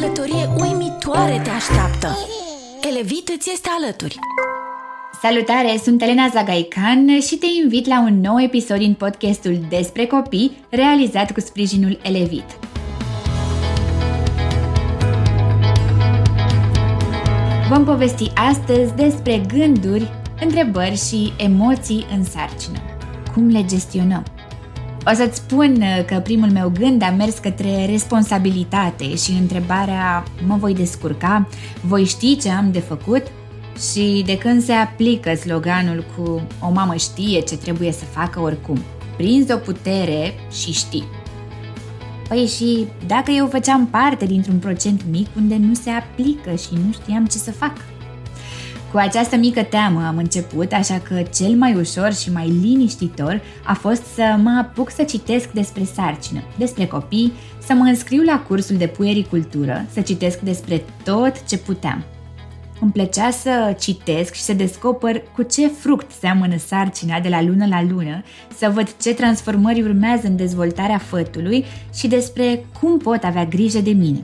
călătorie uimitoare te așteaptă. Elevit îți este alături. Salutare, sunt Elena Zagaican și te invit la un nou episod din podcastul Despre Copii, realizat cu sprijinul Elevit. Vom povesti astăzi despre gânduri, întrebări și emoții în sarcină. Cum le gestionăm? O să-ți spun că primul meu gând a mers către responsabilitate și întrebarea: mă voi descurca? Voi ști ce am de făcut? Și de când se aplică sloganul cu o mamă știe ce trebuie să facă oricum, prinzi o putere și știi. Păi și dacă eu făceam parte dintr-un procent mic unde nu se aplică și nu știam ce să fac? Cu această mică teamă am început, așa că cel mai ușor și mai liniștitor a fost să mă apuc să citesc despre sarcină, despre copii, să mă înscriu la cursul de puericultură, să citesc despre tot ce puteam. Îmi plăcea să citesc și să descoper cu ce fruct seamănă sarcina de la lună la lună, să văd ce transformări urmează în dezvoltarea fătului și despre cum pot avea grijă de mine.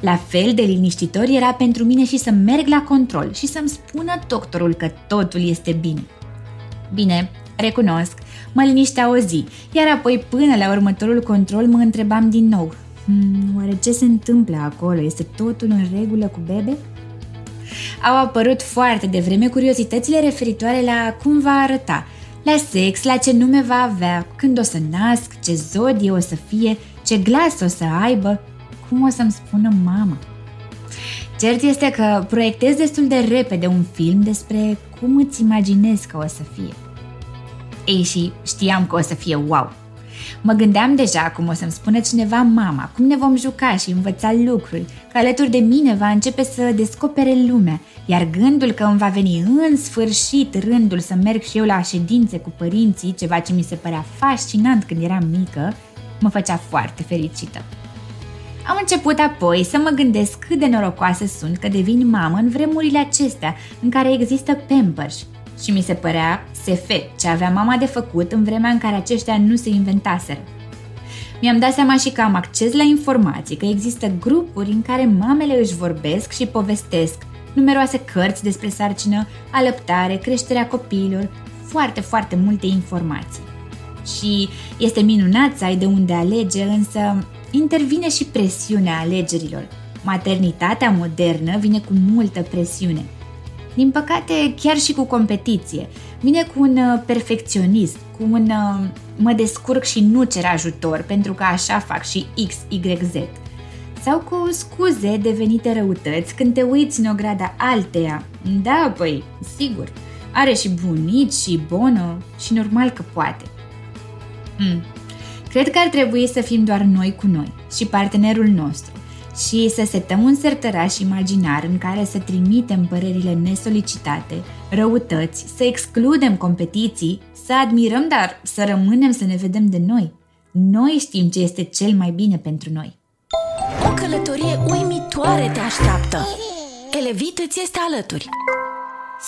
La fel de liniștitor era pentru mine și să merg la control și să-mi spună doctorul că totul este bine. Bine, recunosc, mă liniștea o zi, iar apoi până la următorul control mă întrebam din nou: oare ce se întâmplă acolo? Este totul în regulă cu bebe? Au apărut foarte devreme curiozitățile referitoare la cum va arăta, la sex, la ce nume va avea, când o să nasc, ce zodie o să fie, ce glas o să aibă, cum o să-mi spună mama. Cert este că proiectez destul de repede un film despre cum îți imaginezi că o să fie. Ei, și știam că o să fie wow! Mă gândeam deja cum o să-mi spună cineva mama, cum ne vom juca și învăța lucruri, că alături de mine va începe să descopere lumea, iar gândul că îmi va veni în sfârșit rândul să merg și eu la ședințe cu părinții, ceva ce mi se părea fascinant când eram mică, mă făcea foarte fericită. Am început apoi să mă gândesc cât de norocoasă sunt că devin mamă în vremurile acestea în care există Pampers. Și mi se părea SF ce avea mama de făcut în vremea în care aceștia nu se inventaseră. Mi-am dat seama și că am acces la informații, că există grupuri în care mamele își vorbesc și povestesc, numeroase cărți despre sarcină, alăptare, creșterea copiilor, foarte, foarte multe informații. Și este minunat să ai de unde alege, însă intervine și presiunea alegerilor. Maternitatea modernă vine cu multă presiune. Din păcate, chiar și cu competiție. Vine cu un perfecționism, cu un mă descurc și nu cer ajutor, pentru că așa fac și X, Y, Z. Sau cu scuze devenite răutăți când te uiți în ograda alteia. Da, păi, sigur, are și bunici și bonă și normal că poate. Cred că ar trebui să fim doar noi cu noi și partenerul nostru. Și să setăm un sertăraș imaginar în care să trimitem părerile nesolicitate, răutăți, să excludem competiții, să admirăm, dar să rămânem să ne vedem de noi. Noi știm ce este cel mai bine pentru noi. O călătorie uimitoare te așteaptă. Elevit îți este alături.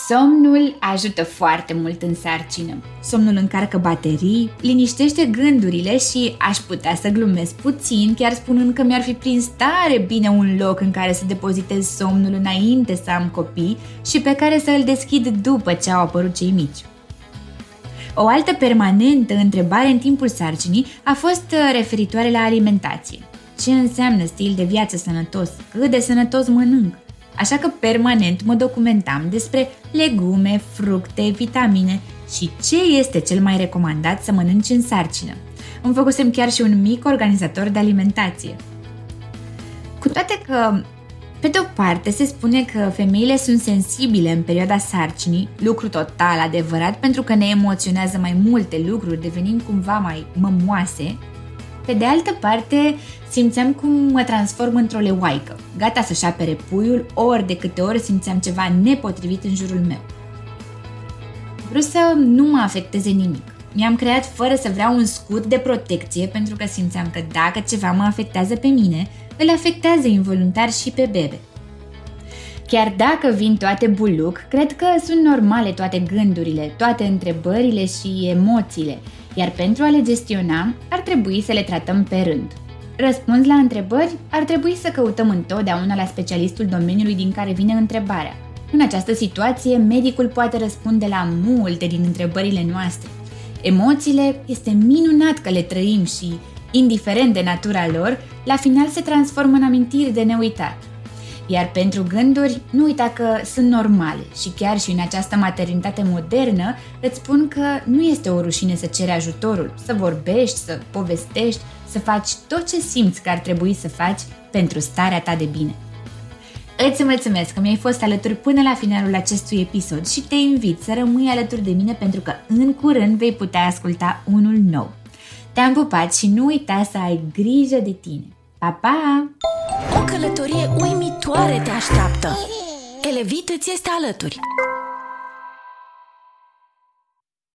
Somnul ajută foarte mult în sarcină. Somnul încarcă baterii, liniștește gândurile și aș putea să glumesc puțin, chiar spunând că mi-ar fi prins tare bine un loc în care să depozitez somnul înainte să am copii și pe care să îl deschid după ce au apărut cei mici. O altă permanentă întrebare în timpul sarcinii a fost referitoare la alimentație. Ce înseamnă stil de viață sănătos? Cât de sănătos mănânc? Așa că permanent mă documentam despre legume, fructe, vitamine și ce este cel mai recomandat să mănânci în sarcină. Îmi făcusem chiar și un mic organizator de alimentație. Cu toate că, pe de-o parte, se spune că femeile sunt sensibile în perioada sarcinii, lucru total adevărat pentru că ne emoționează mai multe lucruri, devenim cumva mai mămoase. Pe de altă parte, simțeam cum mă transform într-o leoaică, gata să-și apere puiul, ori de câte ori simțeam ceva nepotrivit în jurul meu. Vreau să nu mă afecteze nimic. Mi-am creat fără să vreau un scut de protecție pentru că simțeam că dacă ceva mă afectează pe mine, îl afectează involuntar și pe bebe. Chiar dacă vin toate buluc, cred că sunt normale toate gândurile, toate întrebările și emoțiile, iar pentru a le gestiona, ar trebui să le tratăm pe rând. Răspuns la întrebări ar trebui să căutăm întotdeauna la specialistul domeniului din care vine întrebarea. În această situație, medicul poate răspunde la multe din întrebările noastre. Emoțiile este minunat că le trăim și, indiferent de natura lor, la final se transformă în amintiri de neuitat. Iar pentru gânduri, nu uita că sunt normale și chiar și în această maternitate modernă îți spun că nu este o rușine să ceri ajutorul, să vorbești, să povestești, să faci tot ce simți că ar trebui să faci pentru starea ta de bine. Îți mulțumesc că mi-ai fost alături până la finalul acestui episod și te invit să rămâi alături de mine pentru că în curând vei putea asculta unul nou. Te-am pupat și nu uita să ai grijă de tine. Pa, pa! O călătorie uimitoare te așteaptă! Elevit îți este alături!